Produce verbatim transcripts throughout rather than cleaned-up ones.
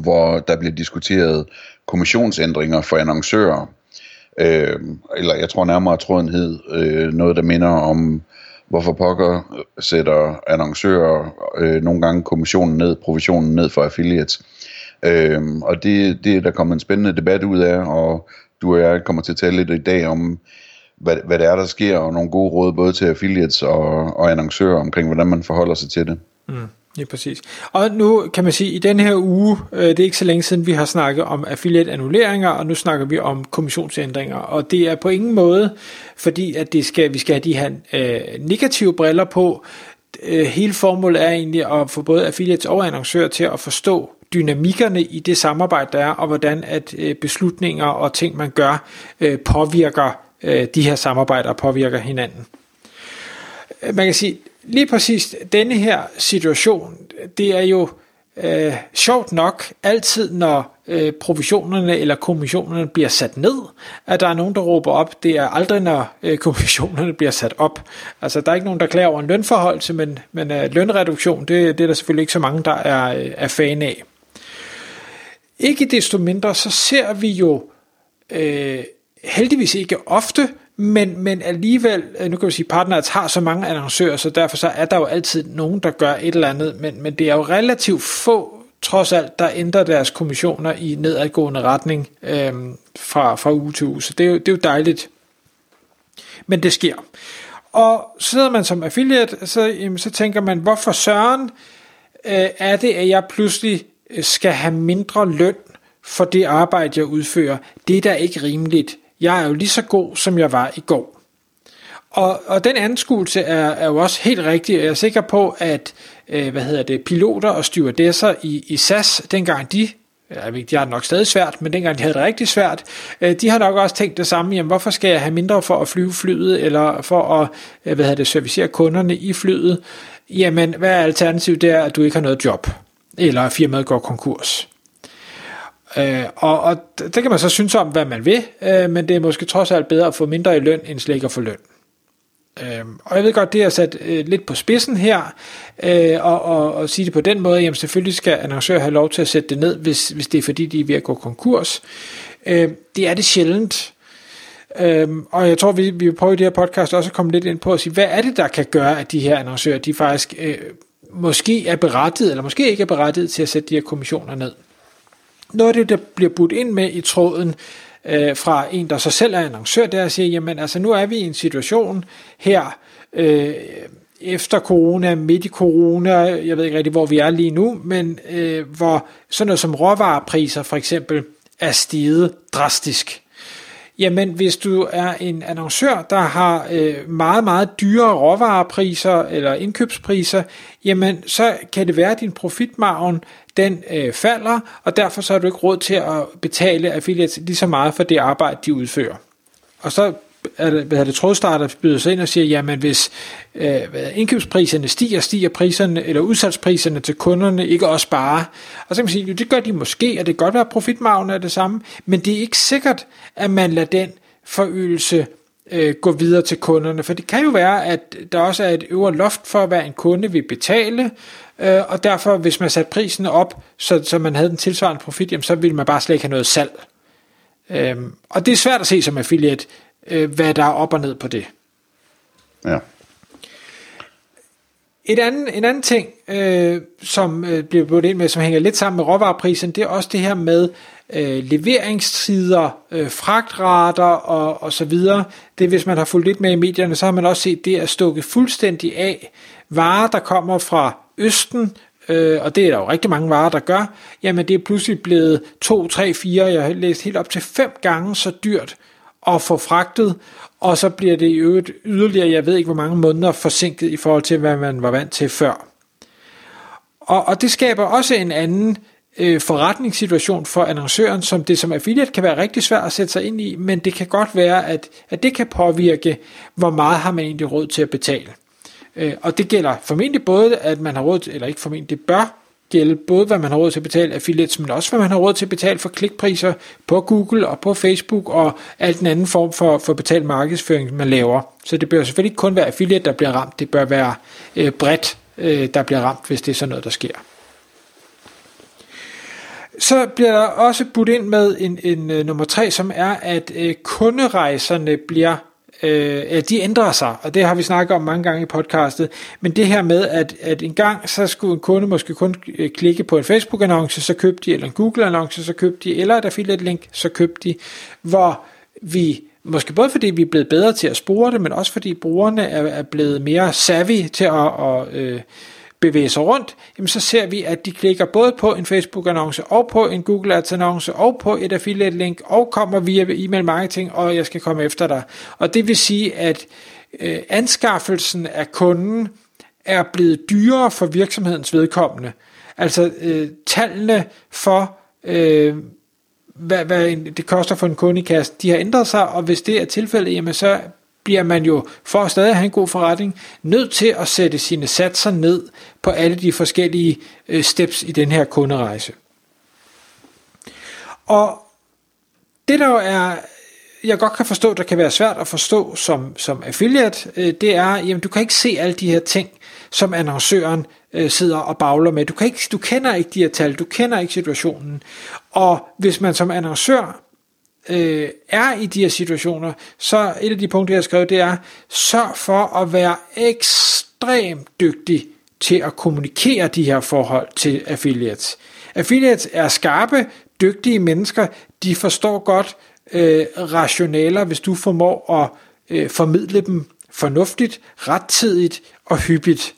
hvor der bliver diskuteret kommissionsændringer for annoncører. Øh, eller jeg tror nærmere tråden hed øh, noget, der minder om, hvorfor pokker sætter annoncører øh, nogle gange kommissionen ned, provisionen ned for affiliates. Øh, og det, det er der kommet en spændende debat ud af, og du og jeg kommer til at tale lidt i dag om, Hvad, hvad det er, der sker, og nogle gode råd både til affiliates og, og annoncører omkring, hvordan man forholder sig til det. Mm, ja, præcis. Og nu kan man sige, i den her uge, øh, det er ikke så længe siden, vi har snakket om affiliate-annulleringer, og nu snakker vi om kommissionsændringer. Og det er på ingen måde, fordi at det skal, vi skal have de her øh, negative briller på. Øh, hele formålet er egentlig at få både affiliates og annoncører til at forstå dynamikkerne i det samarbejde, der er, og hvordan at øh, beslutninger og ting, man gør, øh, påvirker de her samarbejder påvirker hinanden. Man kan sige, lige præcis denne her situation, det er jo øh, sjovt nok altid, når øh, provisionerne eller kommissionerne bliver sat ned, at der er nogen, der råber op. Det er aldrig, når øh, kommissionerne bliver sat op. Altså, der er ikke nogen, der klager over en lønforholdelse, men, men øh, lønreduktion, det, det er der selvfølgelig ikke så mange, der er, øh, er fan af. Ikke desto mindre, så ser vi jo øh, heldigvis ikke ofte, men, men alligevel, nu kan vi sige, partners har så mange annoncører, så derfor så er der jo altid nogen, der gør et eller andet, men, men det er jo relativt få, trods alt, der ændrer deres kommissioner i nedadgående retning øh, fra, fra uge til uge, så det er, jo, det er jo dejligt. Men det sker. Og så sidder man som affiliate, så, jamen, så tænker man, hvorfor søren øh, er det, at jeg pludselig skal have mindre løn for det arbejde, jeg udfører? Det er da ikke rimeligt. Jeg er jo lige så god, som jeg var i går. Og, og den anskuelse er, er jo også helt rigtig. Jeg er sikker på, at øh, hvad hedder det, piloter og stewardesser i, i S A S, dengang de, jeg ved, de har det nok stadig svært, men dengang de havde det rigtig svært, øh, de har nok også tænkt det samme. Jamen, hvorfor skal jeg have mindre for at flyve flyet, eller for at øh, hvad hedder det, servicere kunderne i flyet? Jamen, hvad er alternativet? Det er, at du ikke har noget job, eller firmaet går konkurs. Øh, og, og det kan man så synes om, hvad man vil, øh, men det er måske trods alt bedre at få mindre i løn, end slet ikke at få løn. Øh, og jeg ved godt, det er sat øh, lidt på spidsen her, øh, og, og, og sige det på den måde, jamen selvfølgelig skal annoncører have lov til at sætte det ned, hvis, hvis det er fordi, de er ved at gå konkurs. Øh, det er det sjældent. Øh, og jeg tror, vi, vi prøver i det her podcast også at komme lidt ind på at sige, hvad er det, der kan gøre, at de her annoncører, de faktisk øh, måske er berettiget, eller måske ikke er berettiget til at sætte de her kommissioner ned. Noget af det, der bliver budt ind med i tråden øh, fra en, der så selv er annoncør, der og siger, jamen altså nu er vi i en situation her øh, efter corona, midt i corona, jeg ved ikke rigtig, hvor vi er lige nu, men øh, hvor sådan noget som råvarepriser for eksempel er steget drastisk. Jamen, hvis du er en annoncør, der har øh, meget, meget dyre råvarepriser eller indkøbspriser, jamen, så kan det være, at din profitmargen, den øh, falder, og derfor så har du ikke råd til at betale affiliates lige så meget for det arbejde, de udfører. Og så er det, hvad er det, trådstarter byder sig ind og siger, jamen, hvis øh, indkøbspriserne stiger, stiger priserne, eller udsalgspriserne til kunderne ikke også bare. Og så kan man sige, jo, det gør de måske, og det kan godt være, at profitmargen er det samme, men det er ikke sikkert, at man lader den forøgelse øh, gå videre til kunderne, for det kan jo være, at der også er et øvre loft for, hvad en kunde vil betale, øh, og derfor, hvis man satte prisen op, så, så man havde den tilsvarende profit, jamen, så ville man bare slet ikke have noget salg. Øh, og det er svært at se som affiliate, hvad der er op og ned på det. Ja. Et anden, en anden ting, øh, som øh, bliver budt ind med, som hænger lidt sammen med råvareprisen, det er også det her med øh, leveringstider, øh, fragtrater og, og så videre. Det, hvis man har fulgt lidt med i medierne, så har man også set, det er stukket fuldstændig af. Varer, der kommer fra Østen, Øh, og det er der jo rigtig mange varer, der gør, jamen det er pludselig blevet to, tre, fire, jeg har læst helt op til fem gange så dyrt og få fragtet, og så bliver det i øvrigt yderligere, jeg ved ikke hvor mange måneder, forsinket i forhold til, hvad man var vant til før. Og, og det skaber også en anden øh, forretningssituation for annoncøren, som det som affiliate kan være rigtig svært at sætte sig ind i, men det kan godt være, at, at det kan påvirke, hvor meget har man egentlig råd til at betale. Øh, og det gælder formentlig både, at man har råd til, eller ikke formentlig, det bør gælde både, hvad man har råd til at betale affiliates, men også hvad man har råd til at betale for klikpriser på Google og på Facebook og alt den anden form for, for betalt markedsføring, man laver. Så det bør selvfølgelig ikke kun være affiliate, der bliver ramt, det bør være øh, bredt, øh, der bliver ramt, hvis det er sådan noget, der sker. Så bliver der også budt ind med en, en, en nummer tre, som er, at øh, kunderejserne bliver, øh, de ændrer sig, og det har vi snakket om mange gange i podcastet, men det her med, at, at en gang, så skulle en kunde måske kun klikke på en Facebook-annonce, så købte de, eller en Google-annonce, så købte de, eller et affiliate-link, så købte de, hvor vi, måske både fordi vi er blevet bedre til at spore det, men også fordi brugerne er, er blevet mere savvy til at, at øh, bevæge sig rundt, jamen så ser vi, at de klikker både på en Facebook-annonce, og på en Google Ads-annonce, og på et affiliate-link, og kommer via e-mail marketing, og jeg skal komme efter dig. Og det vil sige, at øh, anskaffelsen af kunden er blevet dyrere for virksomhedens vedkommende. Altså øh, tallene for, øh, hvad, hvad det koster for en kunde i kassen, de har ændret sig, og hvis det er tilfældet, jamen så bliver man jo, for at stadig have en god forretning, nødt til at sætte sine satser ned på alle de forskellige steps i den her kunderejse. Og det der er, jeg godt kan forstå, der kan være svært at forstå som, som affiliate, det er, jamen du kan ikke se alle de her ting, som annoncøren sidder og bagler med. Du kan ikke, du kender ikke de her tal, du kender ikke situationen. Og hvis man som annoncør er i de her situationer, så et af de punkter, jeg har skrevet, det er, sørg for at være ekstremt dygtig til at kommunikere de her forhold til affiliates. Affiliates er skarpe, dygtige mennesker, de forstår godt øh, rationaler, hvis du formår at øh, formidle dem fornuftigt, rettidigt og hyppigt.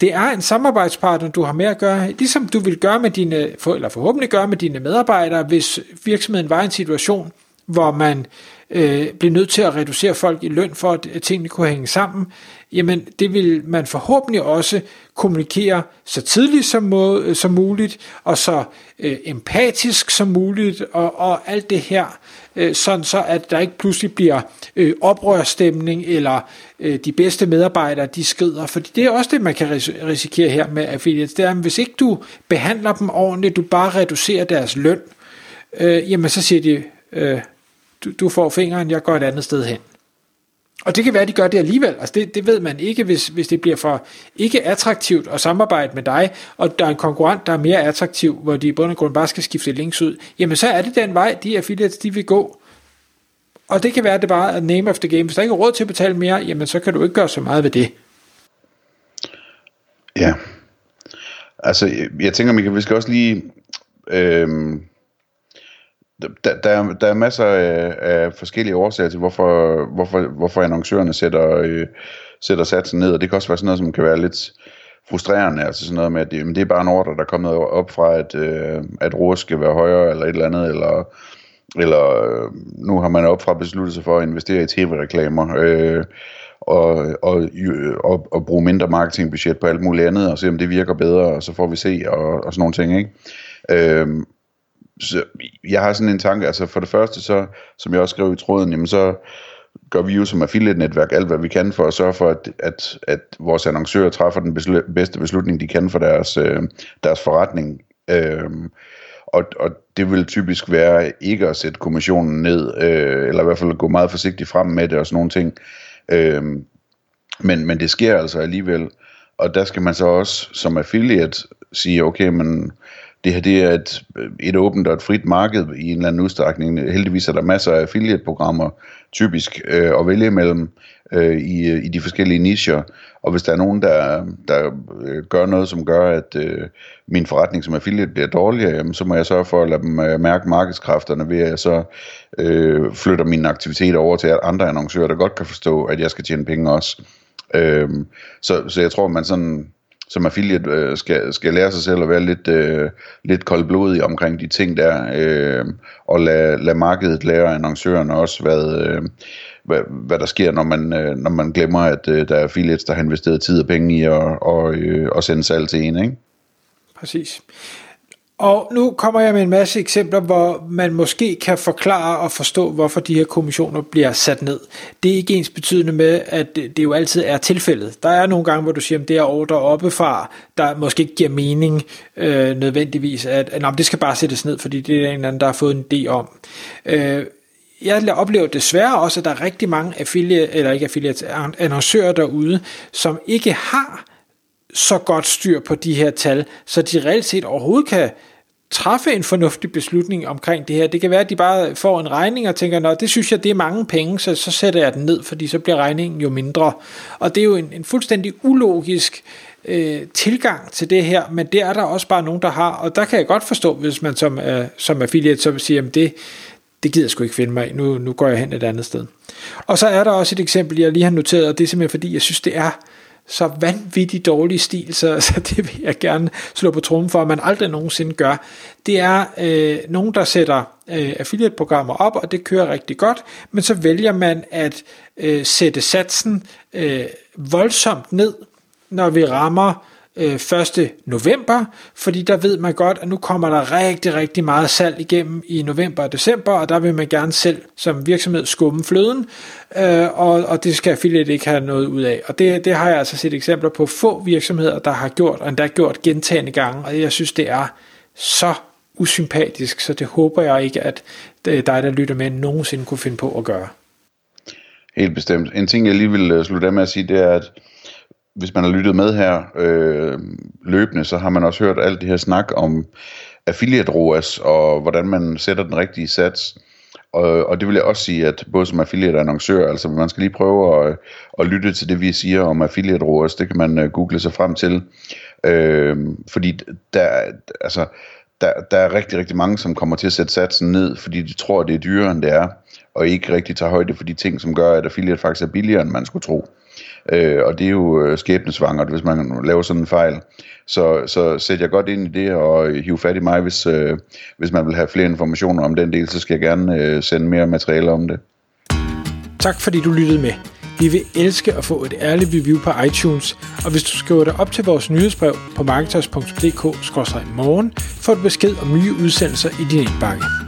Det er en samarbejdspartner, du har med at gøre, ligesom du vil gøre med dine, eller forhåbentlig gøre med dine medarbejdere, hvis virksomheden var i en situation, hvor man øh, blev nødt til at reducere folk i løn, for at tingene kunne hænge sammen. Jamen, det vil man forhåbentlig også kommunikere så tidligt som, måde, som muligt, og så øh, empatisk som muligt, og, og alt det her, øh, sådan så at der ikke pludselig bliver øh, oprørsstemning, eller øh, de bedste medarbejdere, de skrider. Fordi det er også det, man kan ris- risikere her med affiliates. Det er, at hvis ikke du behandler dem ordentligt, du bare reducerer deres løn, øh, jamen så siger de, øh, du, du får fingeren, jeg går et andet sted hen. Og det kan være, at de gør det alligevel. Altså det, det ved man ikke, hvis, hvis det bliver for ikke attraktivt at samarbejde med dig, og der er en konkurrent, der er mere attraktiv, hvor de i bund og grund bare skal skifte links ud. Jamen så er det den vej, de affiliates, de vil gå. Og det kan være, at det bare er name of the game. Hvis der ikke er råd til at betale mere, jamen så kan du ikke gøre så meget ved det. Ja. Altså jeg tænker, Michael, vi skal også lige... Øh... Der, der, der er masser af, af forskellige årsager til, hvorfor, hvorfor, hvorfor annoncørerne sætter, øh, sætter satsen ned, og det kan også være sådan noget, som kan være lidt frustrerende, altså sådan noget med, at det, det er bare en ordre, der er kommet op fra, at, øh, at R O A S skal være højere, eller et eller andet, eller, eller øh, nu har man opfra besluttet sig for at investere i tv-reklamer, øh, og, og, og, og bruge mindre marketingbudget på alt muligt andet, og se om det virker bedre, og så får vi se, og, og sådan nogle ting, ikke? Øh, Så jeg har sådan en tanke, altså for det første, så som jeg også skrev i tråden, jamen så gør vi jo som affiliate-netværk alt, hvad vi kan for at sørge for, at, at, at vores annoncører træffer den beslu- bedste beslutning, de kan for deres, øh, deres forretning. Øh, og, og det vil typisk være ikke at sætte kommissionen ned, øh, eller i hvert fald gå meget forsigtigt frem med det og sådan nogle ting. Øh, men, men det sker altså alligevel. Og der skal man så også som affiliate sige, okay, men... Det her det er et, et åbent og et frit marked i en eller anden udstrækning. Heldigvis er der masser af affiliate-programmer typisk øh, at vælge mellem øh, i, i de forskellige nicher. Og hvis der er nogen, der, der gør noget, som gør, at øh, min forretning som affiliate bliver dårligere, jamen, så må jeg sørge for at lade dem øh, mærke markedskræfterne ved, at jeg så øh, flytter mine aktiviteter over til andre annoncører, der godt kan forstå, at jeg skal tjene penge også. Øh, så, så jeg tror, man sådan... som affiliate øh, skal, skal lære sig selv at være lidt, øh, lidt koldblodig omkring de ting der, øh, og lade lad markedet lære annoncørerne også, hvad, øh, hvad, hvad der sker, når man, øh, når man glemmer, at øh, der er affiliates, der har investeret tid og penge i at og, øh, og sende salg til en, ikke? Præcis. Og nu kommer jeg med en masse eksempler, hvor man måske kan forklare og forstå, hvorfor de her kommissioner bliver sat ned. Det er ikke ens betydende med, at det jo altid er tilfældet. Der er nogle gange, hvor du siger, at det er ordre oppefra, der måske ikke giver mening øh, nødvendigvis, at, at, at det skal bare sættes ned, fordi det er en eller anden, der har fået en idé om. Øh, Jeg oplever desværre også, at der er rigtig mange affiliate, eller ikke affiliate, annoncører derude, som ikke har så godt styr på de her tal, så de reelt set overhovedet kan træffe en fornuftig beslutning omkring det her. Det kan være, at de bare får en regning og tænker, nå, det synes jeg, det er mange penge, så, så sætter jeg den ned, fordi så bliver regningen jo mindre. Og det er jo en, en fuldstændig ulogisk øh, tilgang til det her, men det er der også bare nogen, der har, og der kan jeg godt forstå, hvis man som, øh, som affiliate så siger, jamen det det gider jeg sgu ikke finde mig af, nu, nu går jeg hen et andet sted. Og så er der også et eksempel, jeg lige har noteret, og det er simpelthen fordi, jeg synes, det er så vanvittigt dårlig stil, så, så det vil jeg gerne slå på trommen for, at man aldrig nogensinde gør. Det er øh, nogen, der sætter øh, affiliate-programmer op, og det kører rigtig godt, men så vælger man at øh, sætte satsen øh, voldsomt ned, når vi rammer første november, fordi der ved man godt, at nu kommer der rigtig, rigtig meget salg igennem i november og december, og der vil man gerne selv som virksomhed skumme fløden, øh, og, og det skal affiliate ikke have noget ud af. Og det, det har jeg altså set eksempler på få virksomheder, der har gjort, og endda gjort gentagne gange, og jeg synes, det er så usympatisk, så det håber jeg ikke, at dig, der lytter med, nogensinde kunne finde på at gøre. Helt bestemt. En ting, jeg lige vil slutte af med at sige, det er, at hvis man har lyttet med her øh, løbende, så har man også hørt alt det her snak om affiliate ROAS og hvordan man sætter den rigtige sats. Og, og det vil jeg også sige, at både som affiliate og annoncør, altså man skal lige prøve at, at lytte til det, vi siger om affiliate ROAS. Det kan man google sig frem til. Øh, fordi der, altså, der, der er rigtig, rigtig mange, som kommer til at sætte satsen ned, fordi de tror, det er dyrere, end det er, og ikke rigtig tager højde for de ting, som gør, at affiliate faktisk er billigere, end man skulle tro. Øh, og det er jo skæbnesvangert, hvis man laver sådan en fejl. Så, så sæt jeg godt ind i det og hiv fat i mig, hvis, øh, hvis man vil have flere informationer om den del, så skal jeg gerne øh, sende mere materiale om det. Tak fordi du lyttede med. Vi vil elske at få et ærligt review på iTunes, og hvis du skriver dig op til vores nyhedsbrev på marketers punktum d k skråstreg morgen, får du besked om nye udsendelser i din indbakke.